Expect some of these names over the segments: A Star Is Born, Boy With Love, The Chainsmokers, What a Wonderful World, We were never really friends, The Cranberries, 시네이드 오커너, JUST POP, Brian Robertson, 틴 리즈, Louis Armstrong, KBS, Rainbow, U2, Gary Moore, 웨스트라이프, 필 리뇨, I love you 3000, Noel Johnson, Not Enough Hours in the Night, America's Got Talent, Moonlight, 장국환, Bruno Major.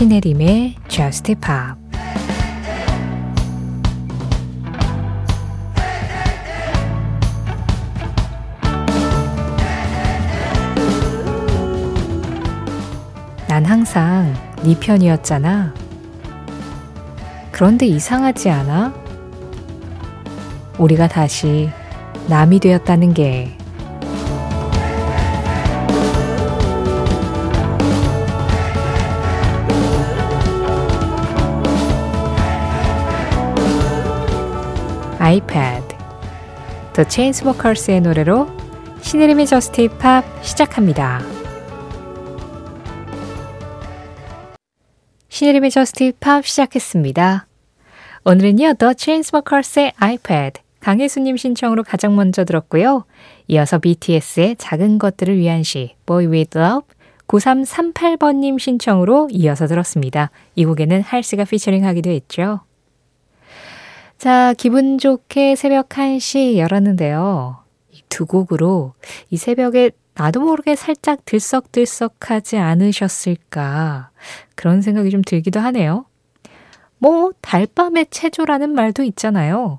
신혜림의 Just Pop. 난 항상 네 편이었잖아. 그런데 이상하지 않아? 우리가 다시 남이 되었다는 게. 아이패드 The Chainsmokers의 노래로 신혜림의 저스트 힙합 시작합니다. 신혜림의 저스트 힙합 시작했습니다. 오늘은요, The Chainsmokers의 아이패드 강혜수님 신청으로 가장 먼저 들었고요. 이어서 BTS의 작은 것들을 위한 시 Boy With Love 9338번님 신청으로 이어서 들었습니다. 이 곡에는 할씨가 피처링하기도 했죠. 자, 기분 좋게 새벽 1시 열었는데요. 이 두 곡으로 이 새벽에 나도 모르게 살짝 들썩들썩하지 않으셨을까 그런 생각이 좀 들기도 하네요. 뭐 달밤의 체조라는 말도 있잖아요.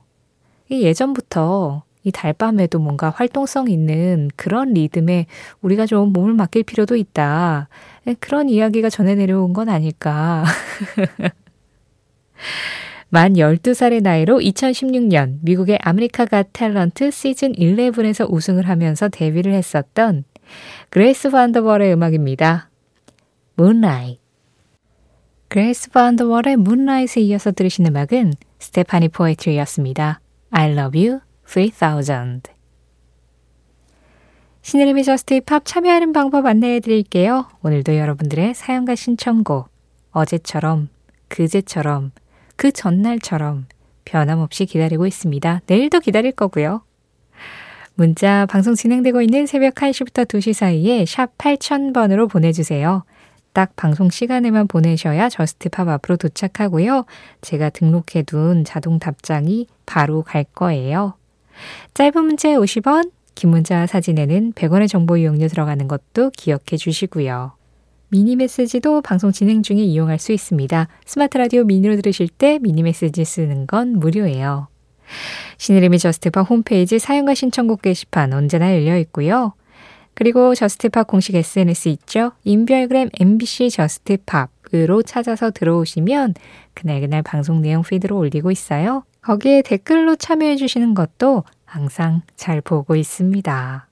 예전부터 이 달밤에도 뭔가 활동성 있는 그런 리듬에 우리가 좀 몸을 맡길 필요도 있다. 그런 이야기가 전해 내려온 건 아닐까. 만 12살의 나이로 2016년 미국의 아메리카 갓 탤런트 시즌 11에서 우승을 하면서 데뷔를 했었던 그레이스 반더월의 음악입니다. Moonlight. 그레이스 반더월의 Moonlight에 이어서 들으신 음악은 스테파니 포에트리였습니다. I love you 3000. 신혜림의 저스트 팝 참여하는 방법 안내해드릴게요. 오늘도 여러분들의 사연과 신청곡 어제처럼 그제처럼 그 전날처럼 변함없이 기다리고 있습니다. 내일도 기다릴 거고요. 문자 방송 진행되고 있는 새벽 1시부터 2시 사이에 샵 8000번으로 보내주세요. 딱 방송 시간에만 보내셔야 저스트팝 앞으로 도착하고요. 제가 등록해둔 자동 답장이 바로 갈 거예요. 짧은 문자 50원, 긴 문자 사진에는 100원의 정보 이용료 들어가는 것도 기억해 주시고요. 미니 메시지도 방송 진행 중에 이용할 수 있습니다. 스마트 라디오 미니로 들으실 때 미니 메시지 쓰는 건 무료예요. 신혜림의 저스트팝 홈페이지 사연과 신청곡 게시판 언제나 열려 있고요. 그리고 저스트팝 공식 SNS 있죠. 인별그램 MBC 저스트팝으로 찾아서 들어오시면 그날그날 방송 내용 피드로 올리고 있어요. 거기에 댓글로 참여해 주시는 것도 항상 잘 보고 있습니다.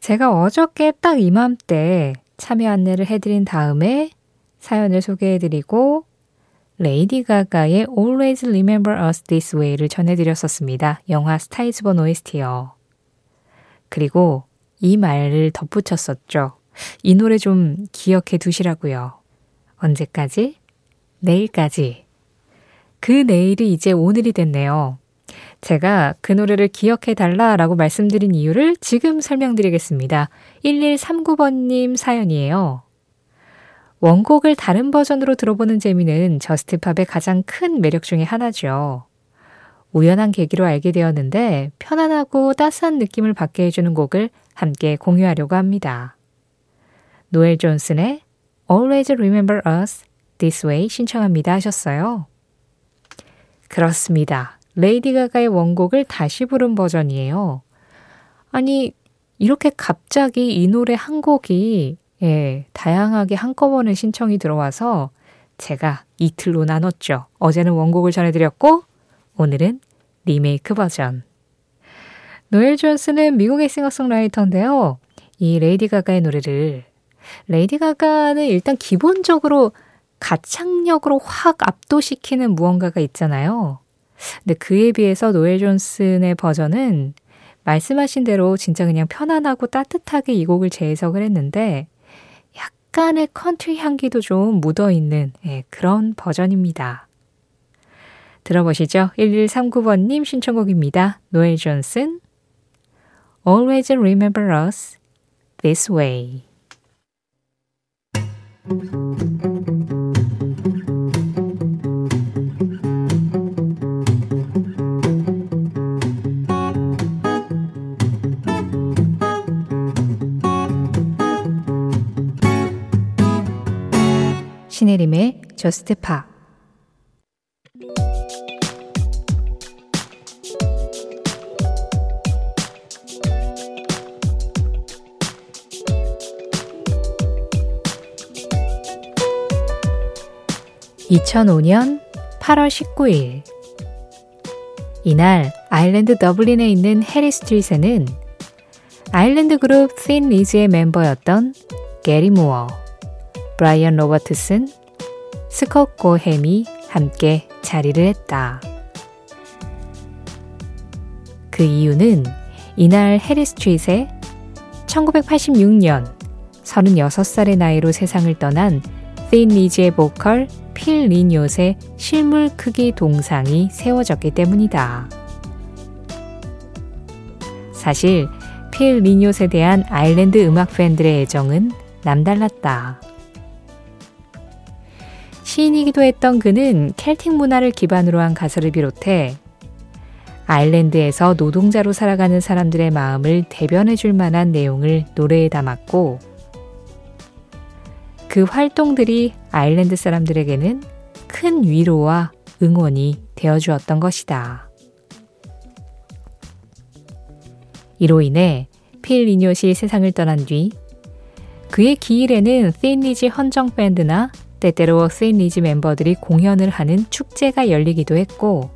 제가 어저께 딱 이맘때 참여 안내를 해드린 다음에 사연을 소개해드리고 레이디 가가의 Always Remember Us This Way를 전해드렸었습니다. 영화 스타 이즈 본 OST요. 그리고 이 말을 덧붙였었죠. 이 노래 좀 기억해 두시라고요. 언제까지? 내일까지. 그 내일이 이제 오늘이 됐네요. 제가 그 노래를 기억해달라라고 말씀드린 이유를 지금 설명드리겠습니다. 1139번님 사연이에요. 원곡을 다른 버전으로 들어보는 재미는 저스트팝의 가장 큰 매력 중에 하나죠. 우연한 계기로 알게 되었는데 편안하고 따스한 느낌을 받게 해주는 곡을 함께 공유하려고 합니다. 노엘 존슨의 Always Remember Us This Way 신청합니다 하셨어요. 그렇습니다. 레이디 가가의 원곡을 다시 부른 버전이에요. 아니, 이렇게 갑자기 이 노래 한 곡이 다양하게 한꺼번에 신청이 들어와서 제가 이틀로 나눴죠. 어제는 원곡을 전해드렸고 오늘은 리메이크 버전. 노엘 존슨은 미국의 싱어송라이터인데요. 이 레이디 가가의 노래를 레이디 가가는 일단 기본적으로 가창력으로 확 압도시키는 무언가가 있잖아요. 근데 그에 비해서 노엘 존슨의 버전은 말씀하신 대로 진짜 그냥 편안하고 따뜻하게 이 곡을 재해석을 했는데 약간의 컨트리 향기도 좀 묻어있는 그런 버전입니다. 들어보시죠. 1139번님 신청곡입니다. 노엘 존슨 Always Remember Us This Way. 저스트 팝. (2005년 8월 19일) 이날 아일랜드 더블린에 있는 해리 스트릿에는 아일랜드 그룹 틴 리즈의 멤버였던 게리 무어, 브라이언 로버트슨, 스콧 고햄이 함께 자리를 했다. 그 이유는 이날 해리 스트릿에 1986년 36살의 나이로 세상을 떠난 틴 리즈의 보컬 필 리뇨의 실물 크기 동상이 세워졌기 때문이다. 사실 필 리뇨에 대한 아일랜드 음악 팬들의 애정은 남달랐다. 시인이기도 했던 그는 켈틱 문화를 기반으로 한 가사를 비롯해 아일랜드에서 노동자로 살아가는 사람들의 마음을 대변해 줄 만한 내용을 노래에 담았고, 그 활동들이 아일랜드 사람들에게는 큰 위로와 응원이 되어주었던 것이다. 이로 인해 필 리뇨시 세상을 떠난 뒤 그의 기일에는 틴 리즈 헌정 밴드나 때때로 틴 리즈 멤버들이 공연을 하는 축제가 열리기도 했고,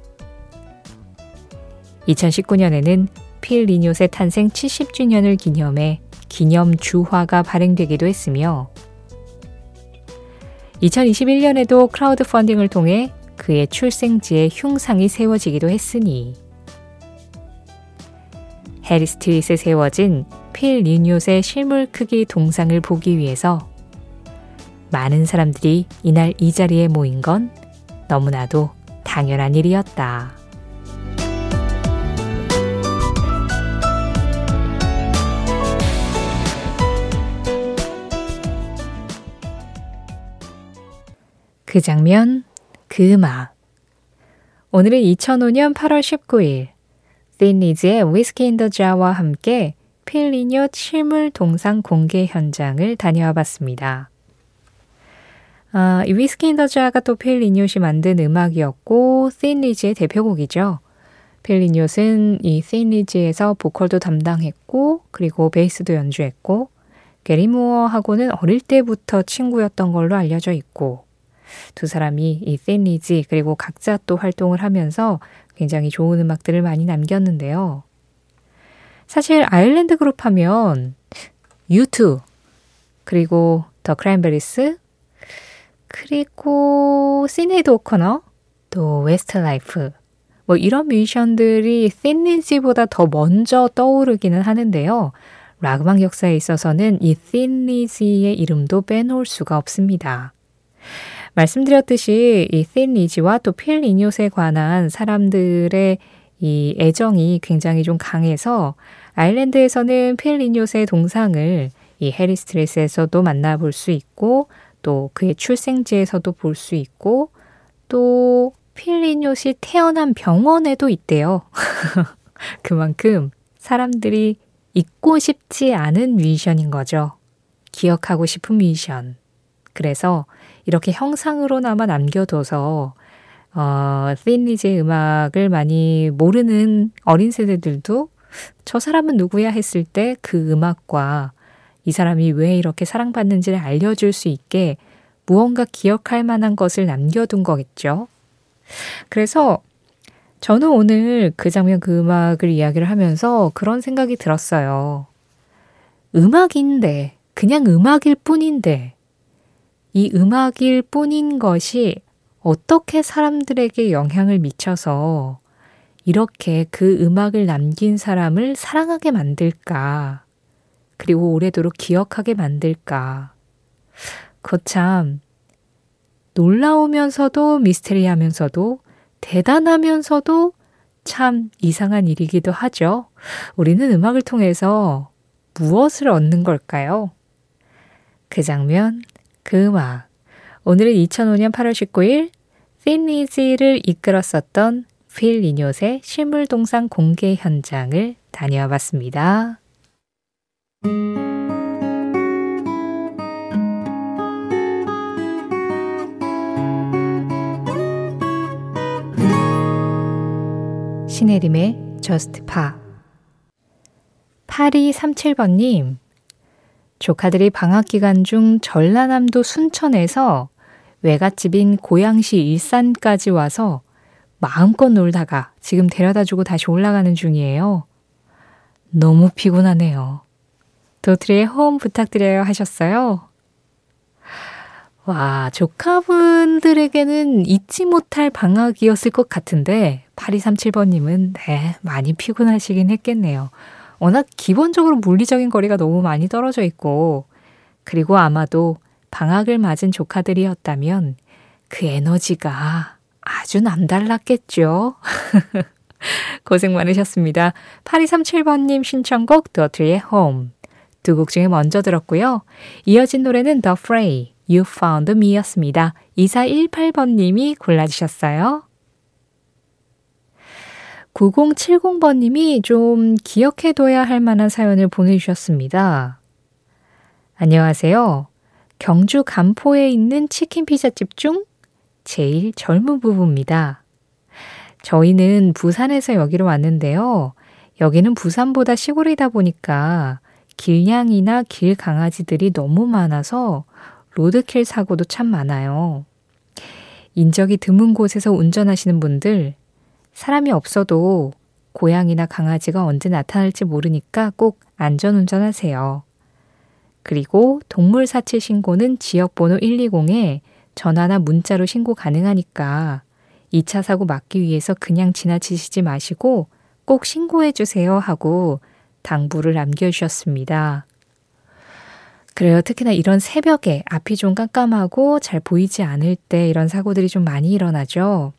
2019년에는 필 리뇨의 탄생 70주년을 기념해 기념 주화가 발행되기도 했으며, 2021년에도 크라우드 펀딩을 통해 그의 출생지에 흉상이 세워지기도 했으니 해리 스트릿에 세워진 필 리뇨의 실물 크기 동상을 보기 위해서 많은 사람들이 이날 이 자리에 모인 건 너무나도 당연한 일이었다. 그 장면, 그 음악. 오늘은 2005년 8월 19일 틴 리즈의 Whiskey in the Jar와 함께 필 리뇨 실물 동상 공개 현장을 다녀와 봤습니다. 이 Whiskey in the Jar가 또 필 리뇨시 만든 음악이었고 틴 리즈의 대표곡이죠. 필 리뇨는 이 틴 리즈에서 보컬도 담당했고 그리고 베이스도 연주했고, 게리 무어하고는 어릴 때부터 친구였던 걸로 알려져 있고, 두 사람이 이 틴 리즈 그리고 각자 또 활동을 하면서 굉장히 좋은 음악들을 많이 남겼는데요. 사실 아일랜드 그룹 하면 U2 그리고 The Cranberries 그리고 시네이드 오커너 또 웨스트라이프 뭐 이런 뮤지션들이 틴 리즈보다 더 먼저 떠오르기는 하는데요. 락 음악 역사에 있어서는 이 틴 리즈의 이름도 빼놓을 수가 없습니다. 말씀드렸듯이 이 틴 리즈와 또 필 리뇨에 관한 사람들의 이 애정이 굉장히 좀 강해서 아일랜드에서는 필 리뇨의 동상을 이 해리 스트릿에서도 만나볼 수 있고, 또 그의 출생지에서도 볼 수 있고, 또 필 리뇨이 태어난 병원에도 있대요. 그만큼 사람들이 잊고 싶지 않은 뮤지션인 거죠. 기억하고 싶은 뮤지션. 그래서 이렇게 형상으로나마 남겨둬서 틴 리즈의 음악을 많이 모르는 어린 세대들도 저 사람은 누구야 했을 때 그 음악과 이 사람이 왜 이렇게 사랑받는지를 알려줄 수 있게 무언가 기억할 만한 것을 남겨둔 거겠죠. 그래서 저는 오늘 그 장면 그 음악을 이야기를 하면서 그런 생각이 들었어요. 음악인데, 그냥 음악일 뿐인데 이 음악일 뿐인 것이 어떻게 사람들에게 영향을 미쳐서 이렇게 그 음악을 남긴 사람을 사랑하게 만들까, 그리고 오래도록 기억하게 만들까. 그거 참 놀라우면서도 미스테리하면서도 대단하면서도 참 이상한 일이기도 하죠. 우리는 음악을 통해서 무엇을 얻는 걸까요? 그 장면 그 음악. 오늘은 2005년 8월 19일 틴 리즈를 이끌었었던 필 리뇨의 실물 동상 공개 현장을 다녀와 봤습니다. 신혜림의 Just Pop. 8237번님, 조카들이 방학기간 중 전라남도 순천에서 외갓집인 고양시 일산까지 와서 마음껏 놀다가 지금 데려다주고 다시 올라가는 중이에요. 너무 피곤하네요. 도트리의 호응 부탁드려요 하셨어요. 와, 조카분들에게는 잊지 못할 방학이었을 것 같은데 8237번님은 네, 많이 피곤하시긴 했겠네요. 워낙 기본적으로 물리적인 거리가 너무 많이 떨어져 있고, 그리고 아마도 방학을 맞은 조카들이었다면 그 에너지가 아주 남달랐겠죠. 고생 많으셨습니다. 8237번님 신청곡 도트리의 Home 두 곡 중에 먼저 들었고요. 이어진 노래는 The Fray, You Found Me였습니다. 2418번님이 골라주셨어요. 9070번님이 좀 기억해둬야 할 만한 사연을 보내주셨습니다. 안녕하세요. 경주 간포에 있는 치킨피자집 중 제일 젊은 부부입니다. 저희는 부산에서 여기로 왔는데요. 여기는 부산보다 시골이다 보니까 길냥이나 길강아지들이 너무 많아서 로드킬 사고도 참 많아요. 인적이 드문 곳에서 운전하시는 분들, 사람이 없어도 고양이나 강아지가 언제 나타날지 모르니까 꼭 안전운전하세요. 그리고 동물사체 신고는 지역번호 120에 전화나 문자로 신고 가능하니까 2차 사고 막기 위해서 그냥 지나치시지 마시고 꼭 신고해주세요 하고 당부를 남겨주셨습니다. 그래요. 특히나 이런 새벽에 앞이 좀 깜깜하고 잘 보이지 않을 때 이런 사고들이 좀 많이 일어나죠.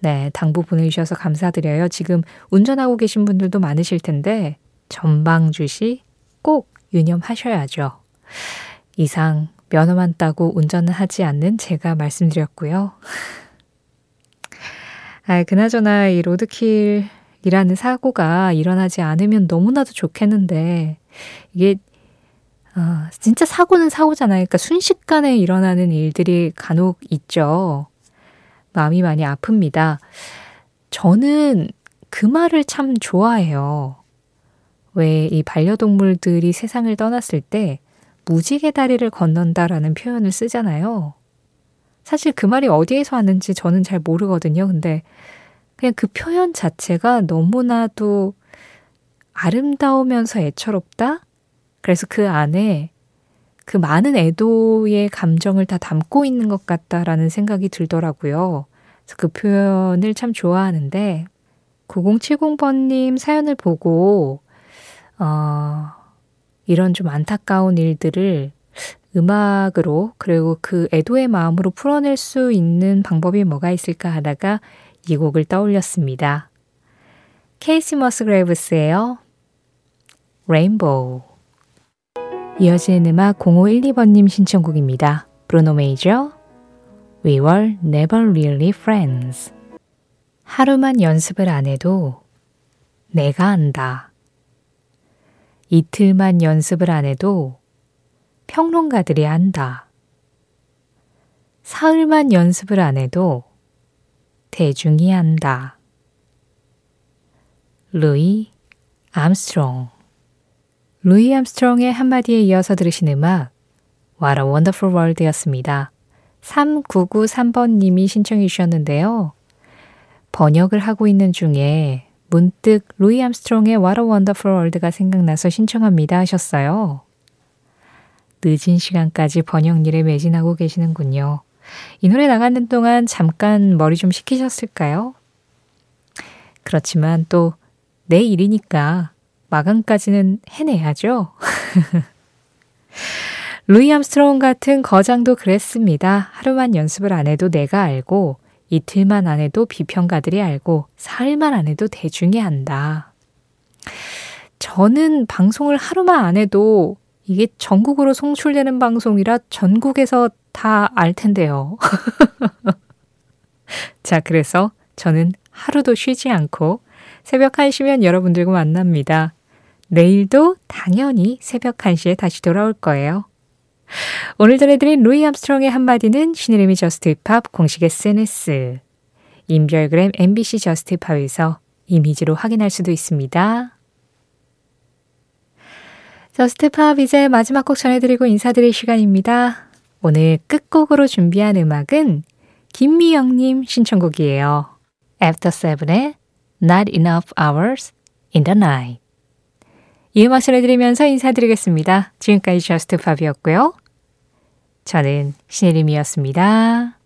네, 당부 보내주셔서 감사드려요. 지금 운전하고 계신 분들도 많으실 텐데 전방주시 꼭 유념하셔야죠. 이상 면허만 따고 운전은 하지 않는 제가 말씀드렸고요. 아, 그나저나 이 로드킬 이라는 사고가 일어나지 않으면 너무나도 좋겠는데, 이게 진짜 사고는 사고잖아요. 그러니까 순식간에 일어나는 일들이 간혹 있죠. 마음이 많이 아픕니다. 저는 그 말을 참 좋아해요. 왜 이 반려동물들이 세상을 떠났을 때 무지개 다리를 건넌다라는 표현을 쓰잖아요. 사실 그 말이 어디에서 왔는지 저는 잘 모르거든요. 근데 그냥 그 표현 자체가 너무나도 아름다우면서 애처롭다? 그래서 그 안에 그 많은 애도의 감정을 다 담고 있는 것 같다라는 생각이 들더라고요. 그래서 그 표현을 참 좋아하는데 9070번님 사연을 보고 이런 좀 안타까운 일들을 음악으로, 그리고 그 애도의 마음으로 풀어낼 수 있는 방법이 뭐가 있을까 하다가 이 곡을 떠올렸습니다. 케이시 머스그레이브스예요. Rainbow. 이어지는 음악 0512번님 신청곡입니다. 브루노 메이저, We were never really friends. 하루만 연습을 안 해도 내가 안다. 이틀만 연습을 안 해도 평론가들이 안다. 사흘만 연습을 안 해도 대중이 안다. 루이 암스트롱. 루이 암스트롱의 한마디에 이어서 들으신 음악 What a Wonderful World 였습니다. 3993번님이 신청해 주셨는데요. 번역을 하고 있는 중에 문득 루이 암스트롱의 What a Wonderful World가 생각나서 신청합니다 하셨어요. 늦은 시간까지 번역 일에 매진하고 계시는군요. 이 노래 나가는 동안 잠깐 머리 좀 식히셨을까요? 그렇지만 또 내 일이니까 마감까지는 해내야죠. 루이 암스트롱 같은 거장도 그랬습니다. 하루만 연습을 안 해도 내가 알고, 이틀만 안 해도 비평가들이 알고, 사흘만 안 해도 대중이 안다. 저는 방송을 하루만 안 해도 이게 전국으로 송출되는 방송이라 전국에서 다 알 텐데요. 자, 그래서 저는 하루도 쉬지 않고 새벽 1시면 여러분들과 만납니다. 내일도 당연히 새벽 1시에 다시 돌아올 거예요. 오늘 전해드린 루이 암스트롱의 한마디는 신혜림이 저스트 힙합 공식 SNS, 인별그램 MBC 저스트 힙합에서 이미지로 확인할 수도 있습니다. 저스트 팝 이제 마지막 곡 전해드리고 인사드릴 시간입니다. 오늘 끝곡으로 준비한 음악은 김미영님 신청곡이에요. After Seven의 Not Enough Hours in the Night. 이 음악 전해드리면서 인사드리겠습니다. 지금까지 저스트 팝이었고요. 저는 신혜림이었습니다.